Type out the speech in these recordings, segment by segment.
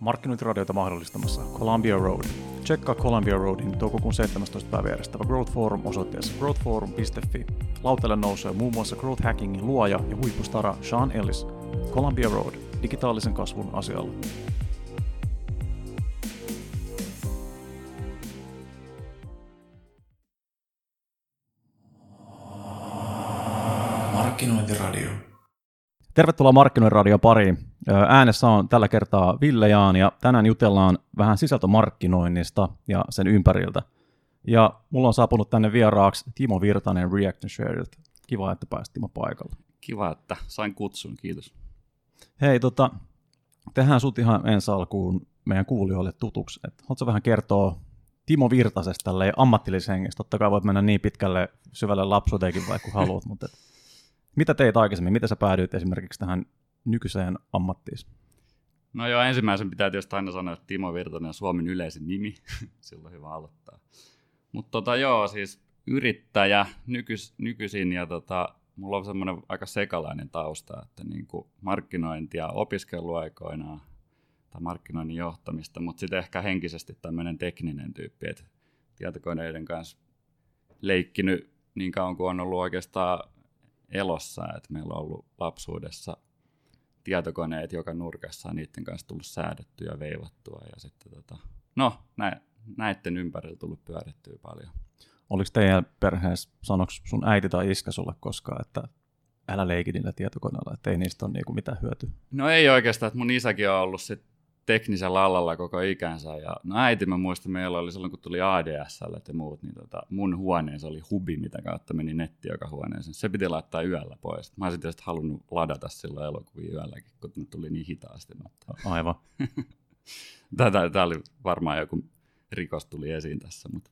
Markkinointiradiota mahdollistamassa Columbia Road. Tsekkaa Columbia Roadin toukokuun 17. päivä järjestävä Growth Forum osoitteessa growthforum.fi. Lautelle nousee muun muassa Growth Hackingin luoja ja huippustara Sean Ellis. Columbia Road, digitaalisen kasvun asialla. Markkinointiradio. Tervetuloa Markkinointiradion pariin. Äänessä on tällä kertaa Ville Jaan ja tänään jutellaan vähän sisältömarkkinoinnista ja sen ympäriltä. Ja mulla on saapunut tänne vieraaksi Timo Virtanen Reaction Shareilta. Kiva, että pääsit Timo paikalle. Kiva, että sain kutsun. Kiitos. Hei, tehdään sut ihan ensi alkuun meidän kuulijoille tutuksi. Haluatko vähän kertoa Timo Virtasesta ammattillisesta hengestä? Totta kai voit mennä niin pitkälle syvälle lapsuuteenkin vaikka haluat, mutta... Mitä teit aikaisemmin? Miten sä päädyit esimerkiksi tähän nykyiseen ammattiin? No joo, ensimmäisen pitää tietysti aina sanoa, että Timo Virtanen on Suomen yleisin nimi. Silloin hyvä aloittaa. Mutta siis yrittäjä nykyisin ja mulla on semmoinen aika sekalainen tausta, että niinku markkinointia opiskellut aikoinaan tai markkinoinnin johtamista, mutta sitten ehkä henkisesti tämmöinen tekninen tyyppi, että tietokoneiden kanssa leikkinyt niin kauan kuin on ollut oikeastaan elossa, että meillä on ollut lapsuudessa tietokoneet joka nurkassa, niiden kanssa tullut säädettyä ja veivattua ja sitten näiden ympärillä tullut pyörittyä paljon. Oliko teidän perheessä, sanoiko sun äiti tai iskä sulle koskaan, että älä leiki niillä tietokoneilla, että ei niistä ole niinku mitään hyötyä? No ei oikeastaan, että mun isäkin on ollut sit teknisellä alalla koko ikänsä ja äiti mä muistan, meillä oli silloin kun tuli ADSL ja muut, niin mun huoneen se oli hubi, mitä kautta meni netti joka huoneeseen. Se piti laittaa yöllä pois. Mä olisin tietysti halunnut ladata silloin elokuvia yölläkin, kun ne tuli niin hitaasti. Aivan. Tämä oli varmaan joku rikos tuli esiin tässä, mutta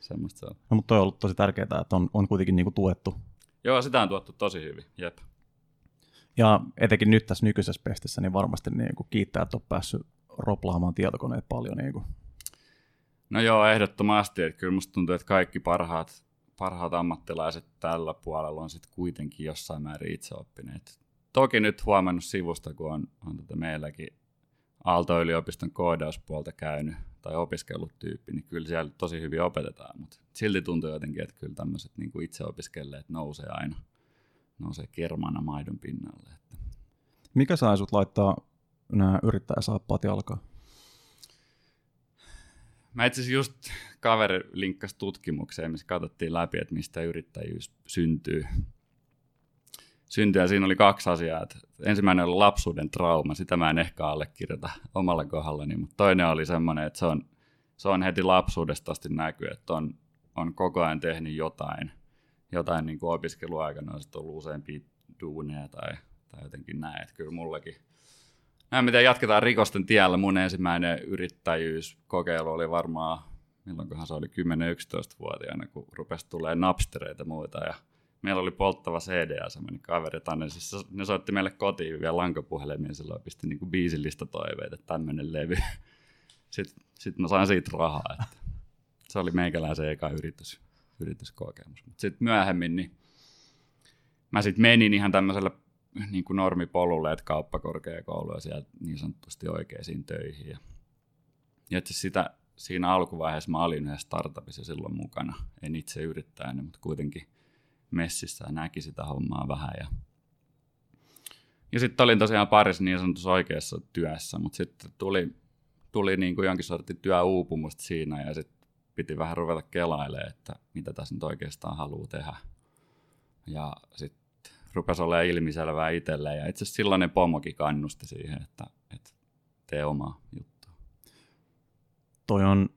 semmoista se on. No mutta toi on ollut tosi tärkeää, että on kuitenkin niinku tuettu. Joo, sitä on tuettu tosi hyvin, jep. Ja etenkin nyt tässä nykyisessä pestissä niin varmasti niin kiittää, että on päässyt roplaamaan tietokoneet paljon. Niin no joo, ehdottomasti. Että kyllä musta tuntuu, että kaikki parhaat ammattilaiset tällä puolella on sitten kuitenkin jossain määrin itse oppineet. Toki nyt huomannut sivusta, kun on meilläkin Aalto-yliopiston koodauspuolta käynyt tai opiskellut tyyppi, niin kyllä siellä tosi hyvin opetetaan. Mutta silti tuntuu jotenkin, että kyllä tämmöiset niin kuin itse opiskelleet nousee aina. Nousee kermana maidon pinnalle. Että. Mikä sai sut laittaa nämä yrittäjäsaappaat jalkaan? Mä itse asiassa just kaveri linkkasi tutkimukseen, missä katsottiin läpi, että mistä yrittäjyys syntyy. Ja siinä oli kaksi asiaa. Ensimmäinen oli lapsuuden trauma. Sitä mä en ehkä allekirjoita omalla kohdallani. Mutta toinen oli semmoinen, että se on heti lapsuudesta asti näkyy, että on koko ajan tehnyt jotain niin kuin opiskeluaikana on sitten ollut useampia duuneja tai jotenkin näin, että kyllä mullakin. Näin miten jatketaan rikosten tiellä, mun ensimmäinen yrittäjyyskokeilu oli varmaan, milloinkohan se oli 10-11-vuotiaana, kun rupesi tulemaan Napstereita ja muuta. Ja meillä oli polttava CD ja semmoinen kaveri, siis ne soitti meille kotiin vielä lankapuhelimiin, silloin pisti niin kuin biisilista toiveita, että tämmöinen levy. Sitten mä sain siitä rahaa, että se oli meikäläisen eka yrityskokemus. Mutta sitten myöhemmin niin mä sitten menin ihan tämmöiselle niin kuin normipolulle, että kauppakorkeakoulu ja sieltä niin sanotusti oikeisiin töihin. Ja siinä alkuvaiheessa mä olin yhdessä startupissa silloin mukana. En itse yrittäjänä, mutta kuitenkin messissä näki sitä hommaa vähän. Ja sitten olin tosiaan parissa niin sanotussa oikeassa työssä, mutta sitten tuli niin kuin jonkin sortin työuupumusta siinä ja sitten piti vähän ruveta kelailemaan, että mitä tässä nyt oikeastaan haluaa tehdä. Ja sitten rupesi olemaan ilmiselvää itselleen. Ja itse asiassa silloinen pomokin kannusti siihen, että tee omaa juttua. Toi on,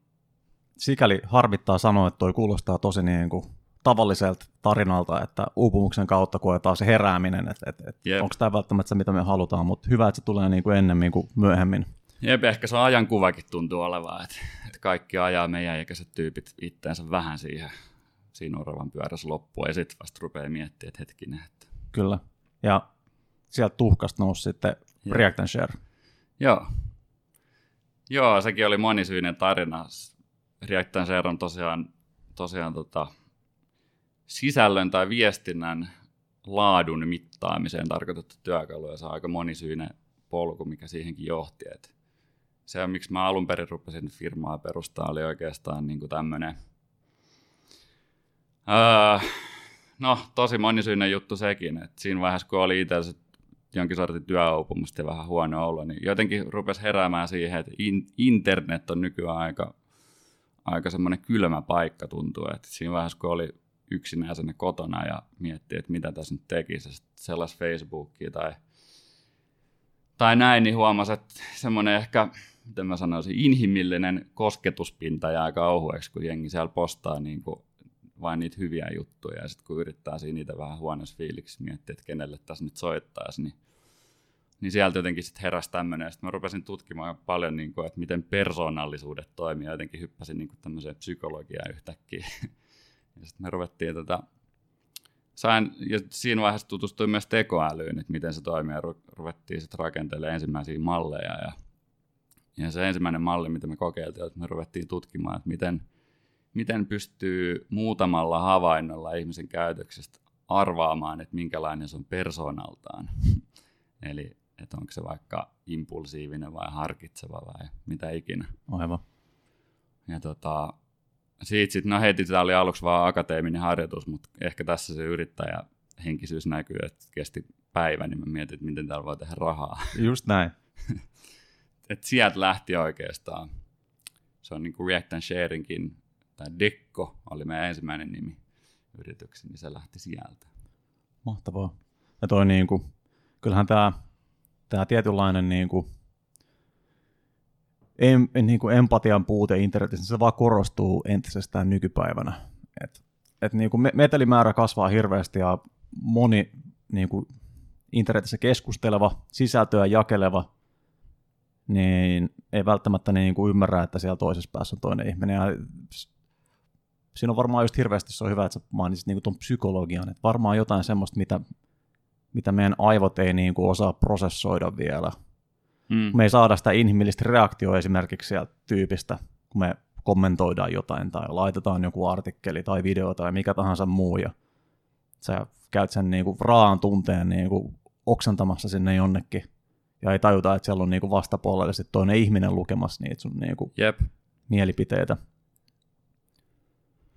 sikäli harmittaa sanoa, että toi kuulostaa tosi niin kuin tavalliselta tarinalta, että uupumuksen kautta koetaan se herääminen, että onko tämä välttämättä se, mitä me halutaan, mutta hyvä, että se tulee niin kuin ennemmin kuin myöhemmin. Jep, ehkä se ajankuvakin tuntuu olevaa, että kaikki ajaa meidän ikäiset tyypit itteensä vähän siinä oravan pyörässä loppuun ja sitten vasta rupeaa miettimään, että hetkinen. Että. Kyllä, ja sieltä tuhkasta nousi sitten Reaction Share. Joo, sekin oli monisyinen tarina. Reaction Share on tosiaan sisällön tai viestinnän laadun mittaamiseen tarkoitettu työkalu ja se on aika monisyinen polku, mikä siihenkin johti, että se, miksi mä alun perin rupesin firmaa perustaa, oli oikeastaan niin kuin tämmöinen tosi monisyinen juttu sekin, että siinä vaiheessa kun oli itse jonkin sortin työoopumusta ja vähän huono olla, niin jotenkin rupesi heräämään siihen, että internet on nykyään aika semmoinen kylmä paikka tuntuu, että siinä vaiheessa kun oli yksinäisenä kotona ja miettii, että mitä tässä nyt tekisi, sellaista Facebookia tai näin, niin huomasi, että semmoinen ehkä, miten mä sanoisin, inhimillinen kosketuspinta jää aika ohueksi, kun jengi siellä postaa niin kuin vain niitä hyviä juttuja, ja sitten kun yrittää siinä niitä vähän huonossa fiiliksi miettiä, että kenelle tässä nyt soittaisi, niin sieltä jotenkin sitten heräsi tämmöinen, ja sitten mä rupesin tutkimaan paljon, niin kuin, että miten persoonallisuudet toimii, ja jotenkin hyppäsin niin kuin tämmöiseen psykologiaan yhtäkkiä, ja sitten me ruvettiin ja siinä vaiheessa tutustuin myös tekoälyyn, että miten se toimii, ja ruvettiin sitten rakentelemaan ensimmäisiä malleja, ja se ensimmäinen malli, mitä me kokeiltiin, että me ruvettiin tutkimaan, että miten pystyy muutamalla havainnolla ihmisen käytöksestä arvaamaan, että minkälainen se on persoonaltaan. Eli että onko se vaikka impulsiivinen vai harkitseva vai mitä ikinä. Aivan. Ja siitä sitten, heti tämä oli aluksi vaan akateeminen harjoitus, mutta ehkä tässä se yrittäjähenkisyys näkyy, että kesti päivä, niin mä mietin, että miten täällä voi tehdä rahaa. Just näin. Että sieltä lähti oikeastaan. Se on niin kuin React and Sharingkin. Tämä Dekko oli meidän ensimmäinen nimi yritykseni, niin se lähti sieltä. Mahtavaa. Ja toi niinku, kyllähän tämä tietynlainen niinku, empatian puute internetissä, se vaan korostuu entisestään nykypäivänä. Et niinku metelimäärä kasvaa hirveästi ja moni niinku, internetissä keskusteleva, sisältöä jakeleva, niin ei välttämättä niinku, ymmärrä, että siellä toisessa päässä on toinen ihminen. Ja siinä on varmaan just hirveästi, se on hyvä, että sä mainitsit niinku ton psykologian, että varmaan jotain semmoista, mitä meidän aivot ei niinku osaa prosessoida vielä. Mm. Me ei saada sitä inhimillistä reaktioa esimerkiksi sieltä tyypistä, kun me kommentoidaan jotain tai laitetaan joku artikkeli tai video tai mikä tahansa muu, ja sä käyt sen niinku raan tunteen niinku oksentamassa sinne jonnekin, ja ei tajuta, että siellä on niinku vastapuolelle sit toinen ihminen lukemassa niitä sun niinku mielipiteitä.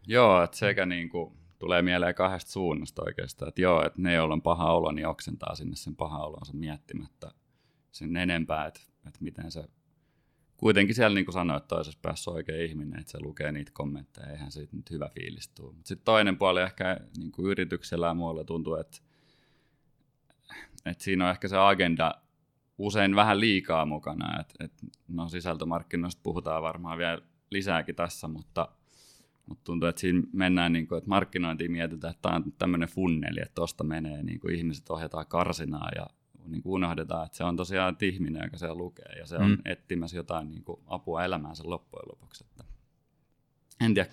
Joo, että sekä niinku tulee mieleen kahdesta suunnasta oikeastaan, että joo, että ne, joilla on paha olo, niin oksentaa sinne sen paha olonsa miettimättä sen enempää, että miten se kuitenkin siellä niin kuin sanoit, toisessa päässä on oikein ihminen, että se lukee niitä kommentteja, eihän siitä nyt hyvä fiilis tule. Mutta sitten toinen puoli ehkä niin kuin yrityksellä ja muualla tuntuu, että siinä on ehkä se agenda usein vähän liikaa mukana, että no sisältömarkkinoista puhutaan varmaan vielä lisääkin tässä, mutta tuntuu, että siinä mennään, niin kuin, että markkinointiin mietitään, että tämä on tämmöinen funneli, että tuosta menee, niin kuin ihmiset ohjataan karsinaa ja niin kuin unohdetaan, että se on tosiaan ihminen, joka siellä lukee, ja se on etsimässä jotain niin kuin apua elämäänsä loppujen lopuksi. Että en tiedä,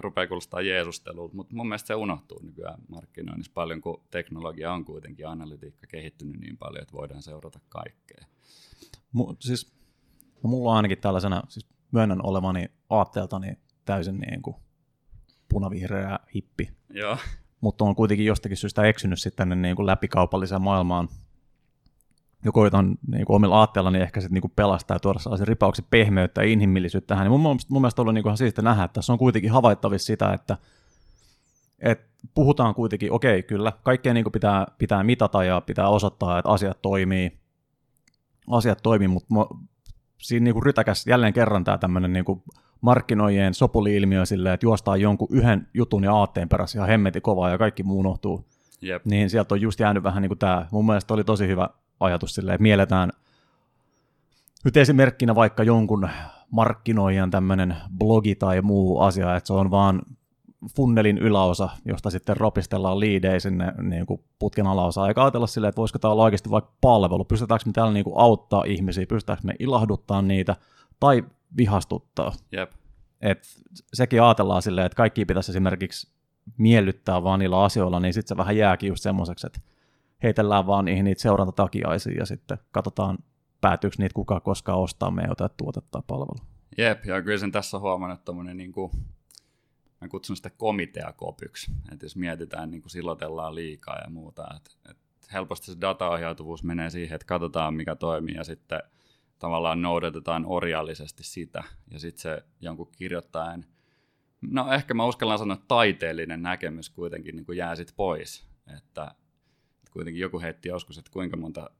rupeaa kuulostaa jeesustelulta, mutta mun mielestä se unohtuu nykyään markkinoinnissa paljon, kun teknologia on kuitenkin analytiikka kehittynyt niin paljon, että voidaan seurata kaikkea. Mulla on ainakin tällaisena, siis myönnän olevani aatteeltani täysin niin kuin punavihreä hippi, mutta on kuitenkin jostakin syystä eksynyt sitten tänne niin kuin läpikaupalliseen maailmaan. Joko jotain niin kuin omilla aatteilla, niin ehkä sitten niin kuin pelastaa ja tuoda sellaisen ripauksen pehmeyttä ja inhimillisyyttä tähän. Niin mun mielestä on ollut niin kuin ihan siitä nähdä, että tässä on kuitenkin havaittavissa sitä, että puhutaan kuitenkin, okei, kyllä, kaikkea niin kuin pitää mitata ja pitää osoittaa, että asiat toimii, mutta siinä niin kuin rytäkäs jälleen kerran tämä tämmöinen niin kuin markkinoijien sopuli-ilmiö silleen, että juostaan jonkun yhden jutun ja aatteen perässä ihan hemmetin kovaa ja kaikki muu unohtuu. Jep. Niin sieltä on just jäänyt vähän niin kuin tämä. Mun mielestä oli tosi hyvä ajatus silleen, että mielletään nyt esimerkkinä vaikka jonkun markkinoijan tämmöinen blogi tai muu asia, että se on vaan funnelin yläosa, josta sitten rapistellaan liidejä sinne niin kuin putken alaosaan. Eikä ajatella silleen, että voisiko tämä olla oikeasti vaikka palvelu. Pystytäänkö me täällä niin kuin auttaa ihmisiä, pystytäänkö me ilahduttaa niitä tai vihastuttaa. Jep. Et sekin ajatellaan silleen, että kaikki pitäisi esimerkiksi miellyttää vaan niillä asioilla, niin sitten se vähän jääkin just semmoiseksi, että heitellään vaan niihin niitä seurantatakiaisia ja sitten katsotaan, päätyykö niitä kukaan koskaan ostaa meidän jotain tuotetta tai palvelua. Jep, ja kyllä sen tässä on huomannut tommoinen, niin kuin, mä kutsun sitä komiteakopyksi, että jos mietitään, niin kuin silotellaan liikaa ja muuta, että helposti se dataohjautuvuus menee siihen, että katsotaan mikä toimii ja sitten tavallaan noudatetaan orjallisesti sitä, ja sitten se jonkun kirjoittajan, no ehkä mä uskallan sanoa taiteellinen näkemys kuitenkin niin kuin jää sitten pois, että kuitenkin joku heitti joskus, että kuinka monta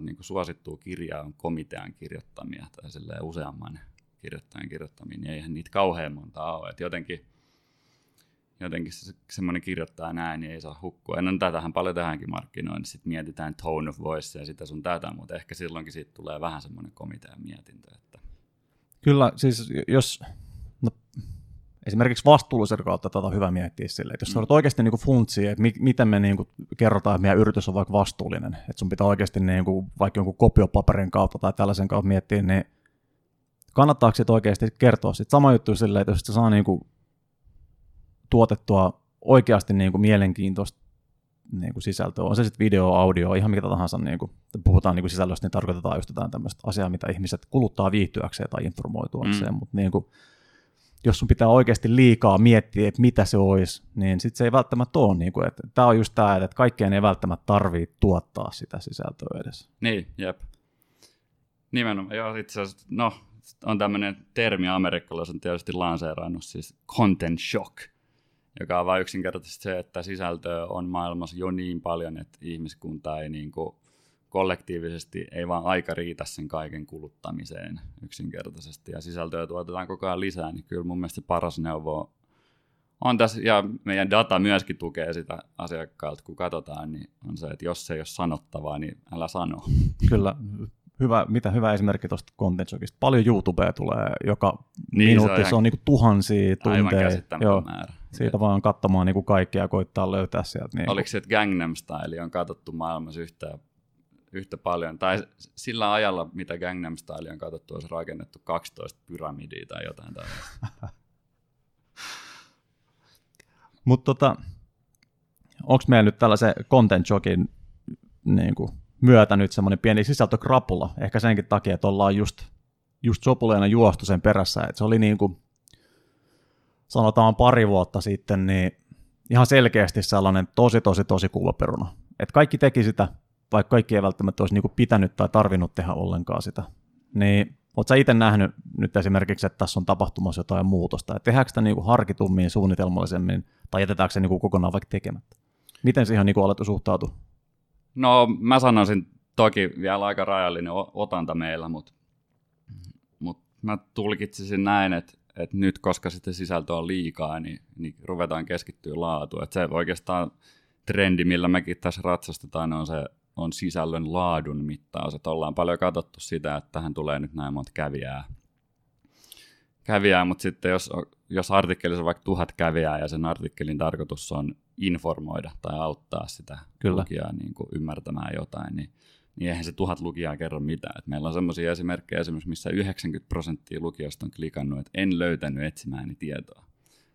niin kuin suosittua kirjaa on komitean kirjoittamia tai silleen useamman kirjoittajan kirjoittamia, niin eihän niitä kauhean montaa ole, että jotenkin semmoinen kirjoittaa näin, niin ei saa hukkua. Ja no tätähän paljon tähänkin markkinoinnissa, sitten mietitään tone of voice ja sitä sun tätä, mutta ehkä silloinkin siitä tulee vähän semmoinen komitean mietintö. Että. Kyllä, siis jos esimerkiksi vastuullisen kautta tätä on hyvä miettiä silleen, että jos sä olet oikeasti niinku funtsia, että miten me niinku kerrotaan, että meidän yritys on vaikka vastuullinen, että sun pitää oikeasti niinku, vaikka jonkun kopiopaperin kautta tai tällaisen kautta miettiä, niin kannattaako siitä oikeasti kertoa sitten sama juttu silleen, että jos se saa niinku tuotettua oikeasti niin kuin mielenkiintoista niin kuin sisältöä, on se sitten video, audio, ihan mikä tahansa, niin kuin puhutaan niin kuin sisällöstä, niin tarkoitetaan just jotain tämmöistä asiaa, mitä ihmiset kuluttaa viihtyäkseen tai informoituakseen, mutta niin kuin, jos sun pitää oikeasti liikaa miettiä, että mitä se olisi, niin sitten se ei välttämättä ole, niin kuin, että tämä on just tämä, että kaikkeen ei välttämättä tarvitse tuottaa sitä sisältöä edes. Niin, jep. Nimenomaan, joo, itse asiassa, no, on tämmöinen termi amerikkalaiset on tietysti lanseerannut, siis content shock, joka on vain yksinkertaisesti se, että sisältöä on maailmassa jo niin paljon, että ihmiskunta ei niin kuin kollektiivisesti, ei vaan aika riitä sen kaiken kuluttamiseen yksinkertaisesti. Ja sisältöä tuotetaan koko ajan lisää, niin kyllä mun mielestä se paras neuvo on tässä, ja meidän data myöskin tukee sitä asiakkaalta, kun katsotaan, niin on se, että jos se ei ole sanottavaa, niin älä sano. Kyllä. Hyvä esimerkki tuosta content shockista. Paljon YouTubea tulee joka minuutti, se on niinku tuhansia tunteja. Aivan käsittämätön määrä. Siitä vaan katsomaan niinku kaikkea ja koittaa löytää sieltä. Niinku. Oliko se, että Gangnam Style on katsottu maailmassa yhtä paljon, tai sillä ajalla, mitä Gangnam Style on katsottu, olisi rakennettu 12 pyramidia tai jotain tällaista. Mutta onko meillä nyt tällaisen content shockin niinku myötä nyt semmoinen pieni sisältökrapula, ehkä senkin takia, että ollaan just sopuleena juostu sen perässä, että se oli niin kuin sanotaan pari vuotta sitten, niin ihan selkeästi sellainen tosi kuuloperuna, että kaikki teki sitä, vaikka kaikki ei välttämättä olisi niin kuin pitänyt tai tarvinnut tehdä ollenkaan sitä, niin oot sä itse nähnyt nyt esimerkiksi, että tässä on tapahtumassa jotain muutosta, että tehdäänkö sitä niin kuin harkitummin, suunnitelmallisemmin, tai jätetäänkö se niin kuin kokonaan vaikka tekemättä? Miten siihen niin kuin alettu suhtautua? No mä sanoisin toki vielä aika rajallinen otanta meillä, mutta mä tulkitsisin näin, että nyt koska sitten sisältö on liikaa, niin ruvetaan keskittyä laatuun. Että se oikeastaan trendi, millä mekin tässä ratsastetaan, on sisällön laadun mittaus. Että ollaan paljon katsottu sitä, että tähän tulee nyt näin monta kävijää, mutta sitten jos artikkelissa on vaikka 1000 kävijää ja sen artikkelin tarkoitus on informoida tai auttaa sitä lukijaa niin kuin ymmärtämään jotain, niin eihän se 1000 lukijaa kerro mitään. Et meillä on sellaisia esimerkkejä, missä 90% lukijoista on klikannut, että en löytänyt etsimääni tietoa.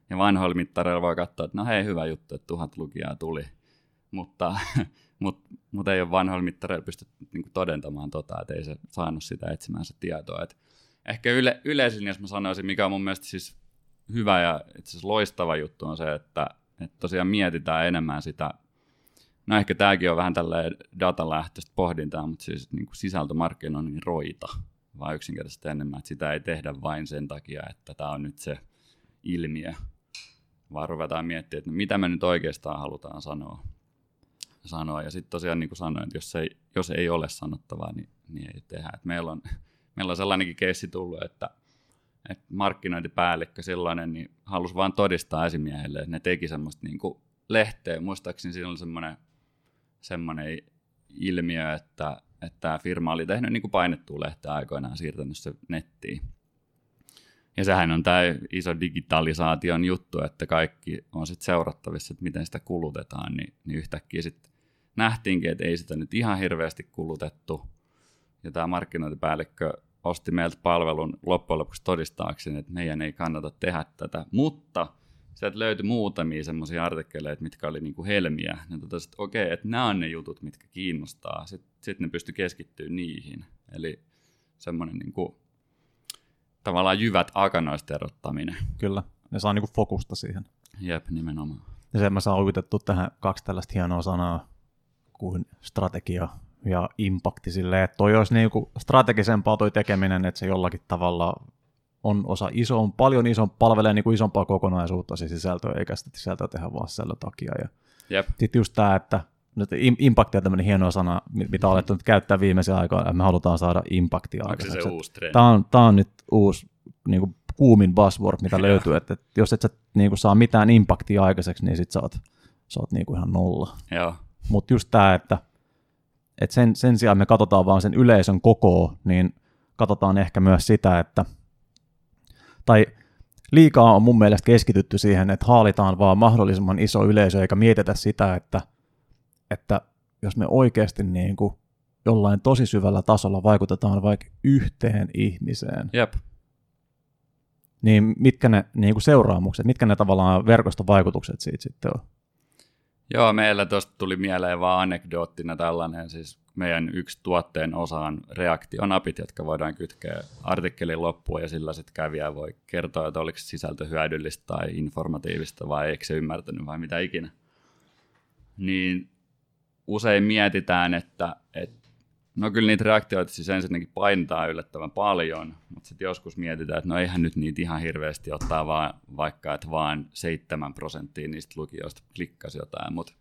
Ja vanhoilla mittareilla voi katsoa, että no hei, hyvä juttu, että 1000 lukijaa tuli, mutta ei ole vanhoilla mittareilla pystytty niin kuin todentamaan tota, että ei se saanut sitä etsimäänsä tietoa. Et ehkä yleisin, jos mä sanoisin, mikä on mun mielestä siis hyvä ja itse asiassa loistava juttu on se, että tosiaan mietitään enemmän sitä, no ehkä tämäkin on vähän tälleen datalähtöistä pohdintaa, mutta siis niin kuin sisältömarkkinoinnin roita, vaan yksinkertaisesti enemmän, että sitä ei tehdä vain sen takia, että tämä on nyt se ilmiö, vaan ruvetaan miettimään, että mitä me nyt oikeastaan halutaan sanoa. Ja sitten tosiaan niin kuin sanoin, että jos ei ole sanottavaa, niin ei tehdä. Et meillä on sellainenkin keissi tullut, että markkinointipäällikkö sellainen, niin halusi vaan todistaa esimiehelle, että ne teki semmoista niin kuin lehteä. Muistaakseni siinä oli semmoinen ilmiö, että tämä firma oli tehnyt niin kuin painettua lehteä aikoinaan, siirtänyt se nettiin. Ja sehän on tämä iso digitalisaation juttu, että kaikki on sitten seurattavissa, että miten sitä kulutetaan, niin yhtäkkiä sitten nähtiinkin, että ei sitä nyt ihan hirveästi kulutettu. Ja tämä markkinointipäällikkö osti meiltä palvelun loppujen lopuksi todistaakseni, että meidän ei kannata tehdä tätä, mutta sieltä löytyi muutamia semmoisia artikkeleita, mitkä oli niinku helmiä. Ne totesivat, että okei, että nämä on ne jutut, mitkä kiinnostaa. Sitten ne pystyi keskittyä niihin. Eli semmoinen niinku, tavallaan jyvät akanoista erottaminen. Kyllä, ne saa niinku fokusta siihen. Jep, nimenomaan. Ja sen mä saan uitettu tähän kaksi tällaista hienoa sanaa kuin strategia ja impakti silleen, että toi olisi niin kuin strategisempaa toi tekeminen, että se jollakin tavalla on osa isoon, paljon isoon, palvelee niin kuin isompaa kokonaisuutta se sisältöä, eikä sitä sisältöä tehdä vaan sisällön takia. Sitten just tämä, että impakti on tämmöinen hieno sana, mitä olet nyt käyttää viimeisen aikaan, että me halutaan saada impaktia aikaiseksi. Onko se uusi treeni? Tämä on nyt uusi niin kuin kuumin buzzword, mitä löytyy, että jos et sä niin kuin saa mitään impaktia aikaiseksi, niin sit sä oot niin kuin ihan nolla. Mutta just tämä, että sen sijaan me katsotaan vaan sen yleisön kokoa, niin katsotaan ehkä myös sitä, että tai liikaa on mun mielestä keskitytty siihen, että haalitaan vaan mahdollisimman iso yleisö, eikä mietitä sitä, että jos me oikeasti niin kuin jollain tosi syvällä tasolla vaikutetaan vaikka yhteen ihmiseen, niin mitkä ne niin kuin seuraamukset, mitkä ne tavallaan verkostovaikutukset siitä sitten on? Joo, meillä tuosta tuli mieleen vaan anekdoottina tällainen, siis meidän yksi tuotteen osaan reaktionapit, jotka voidaan kytkeä artikkelin loppuun, ja sillä sitten kävijä voi kertoa, että oliko sisältö hyödyllistä tai informatiivista, vai eikö se ymmärtänyt, vai mitä ikinä. Niin usein mietitään, että no kyllä niitä reaktioita siis ensinnäkin painetaan yllättävän paljon, mutta sitten joskus mietitään, että no eihän nyt niitä ihan hirveästi ottaa vaan, vaikka että vaan 7% niistä lukijoista klikkasi jotain. Mutta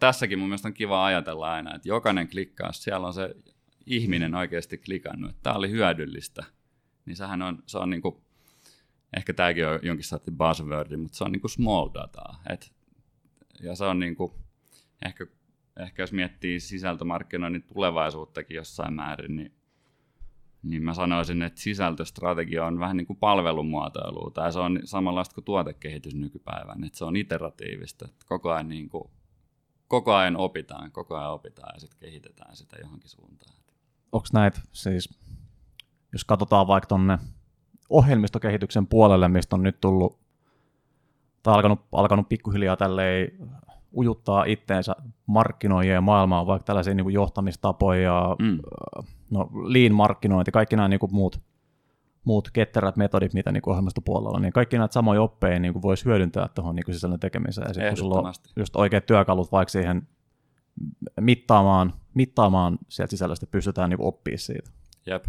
tässäkin mun mielestä on kiva ajatella aina, että jokainen klikkaus, siellä on se ihminen oikeasti klikannut, että tämä oli hyödyllistä. Niin sehän on, se on niinku, ehkä tämäkin on jonkin saatti buzzwordi, mutta se on niinku small dataa. Ja se on niinku, ehkä jos miettii sisältömarkkinoinnin tulevaisuuttakin jossain määrin, niin mä sanoisin, että sisältöstrategia on vähän niin kuin palvelumuotoilua. Tai se on samanlaista kuin tuotekehitys nykypäivänä, että se on iteratiivista. Koko ajan opitaan ja sitten kehitetään sitä johonkin suuntaan. Onko näitä siis, jos katsotaan vaikka tuonne ohjelmistokehityksen puolelle, mistä on nyt tullut, tai alkanut pikkuhiljaa tälleen ujuttaa itteensä markkinoijien maailmaan, vaikka tällaisia niin kuin johtamistapoja, no, lean markkinointi, kaikki nämä niin kuin muut ketterät metodit, mitä niin kuin ohjelmistopuolella on, niin kaikki näitä samoja oppeja niin kuin voisi hyödyntää tuohon niin kuin sisällön tekemiseen. Ja sitten kun sulla on just oikeat työkalut vaikka siihen mittaamaan sieltä sisällöstä, pystytään niin kuin oppimaan siitä. Jep.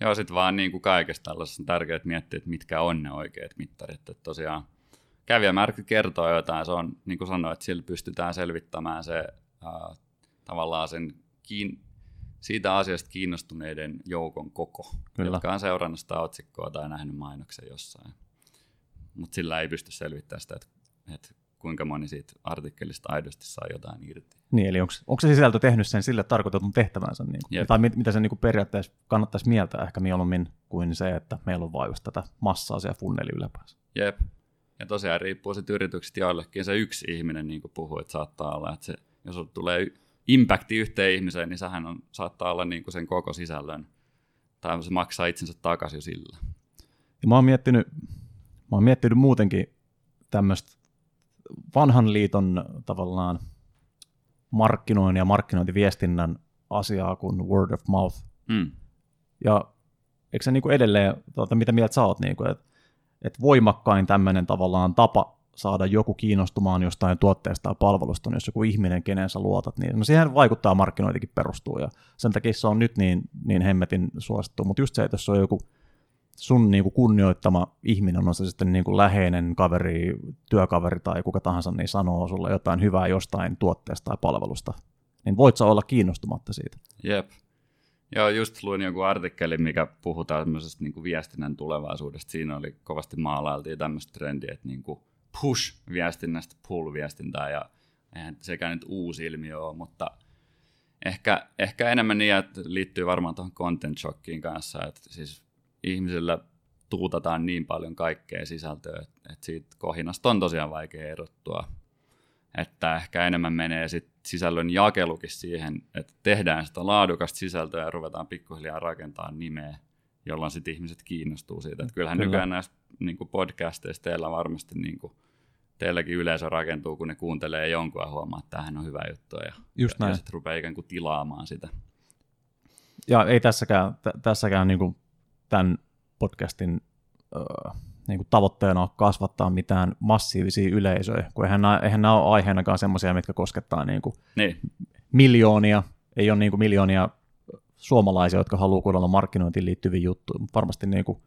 Joo, sitten vaan niin kuin kaikessa tällaisessa on tärkeää miettiä, että mitkä on ne oikeat mittarit. Että tosiaan kävijämärkki kertoo jotain, se on niin kuin sanoin, että sillä pystytään selvittämään se tavallaan sen siitä asiasta kiinnostuneiden joukon koko, kyllä, jotka on seurannut sitä otsikkoa tai nähnyt mainoksen jossain. Mutta sillä ei pysty selvittämään sitä, että kuinka moni siitä artikkelista aidosti saa jotain irti. Niin, eli onko se sisältö tehnyt sen sille tarkoitetun tehtävänsä? Niin, tai mitä sen niin periaatteessa kannattaisi mieltää ehkä mieluummin kuin se, että meillä on vain tätä massaa siellä funneli yläpäässä. Jep. Ja tosiaan riippuu sitten yrityksestä, joillekin se yksi ihminen, niin kuin puhuit, saattaa olla, että se, jos tulee impakti yhteen ihmiseen, niin sehän saattaa olla niin kuin sen koko sisällön, tai se maksaa itsensä takaisin jo sillä. Ja mä oon miettinyt muutenkin tämmöistä vanhan liiton tavallaan markkinoinnin ja markkinointiviestinnän asiaa kuin word of mouth. Ja eikö se niin kuin edelleen, mitä mieltä sä oot, niin kuin, että voimakkain tämmöinen tavallaan tapa saada joku kiinnostumaan jostain tuotteesta tai palvelusta, niin jos joku ihminen, kenen sä luotat, niin no siihen vaikuttaa markkinointikin perustuu, ja sen takia se on nyt niin hemmetin suosittu, mutta just se, että jos on joku sun niin kuin kunnioittama ihminen, on se sitten niin kuin läheinen kaveri, työkaveri tai kuka tahansa, niin sanoo sulle jotain hyvää jostain tuotteesta tai palvelusta, niin voit sä olla kiinnostumatta siitä. Jep. Joo, just luin joku artikkeli, mikä puhutaan tämmöisestä niin kuin viestinnän tulevaisuudesta. Siinä oli kovasti maalailtiin tämmöistä trendiä, että niin kuin push-viestinnästä pull-viestintää, ja eihän sekään nyt uusi ilmiö ole, mutta ehkä enemmän niin, että liittyy varmaan tuohon content shockiin kanssa, että siis ihmisillä tuutataan niin paljon kaikkea sisältöä, että siitä kohinasta on tosiaan vaikea erottua, että ehkä enemmän menee sitten sisällön jakelukin siihen, että tehdään sitä laadukasta sisältöä ja ruvetaan pikkuhiljaa rakentamaan nimeä, jolloin sitten ihmiset kiinnostuu siitä. Että kyllähän nykyään näistä niin kuin podcasteista teillä varmasti, niin kuin, teilläkin yleisö rakentuu, kun ne kuuntelee jonkun ja huomaa, että tämähän on hyvä juttu. Ja sitten rupeaa ikään kuin tilaamaan sitä. Ja ei tässäkään niin kuin tämän podcastin niin kuin tavoitteena on kasvattaa mitään massiivisia yleisöjä, kun eihän nämä ole aiheenakaan semmoisia, mitkä koskettaa niin kuin miljoonia ei ole niin kuin miljoonia suomalaisia, jotka haluaa kuunnella markkinointiin liittyviä juttuja, mutta varmasti niin kuin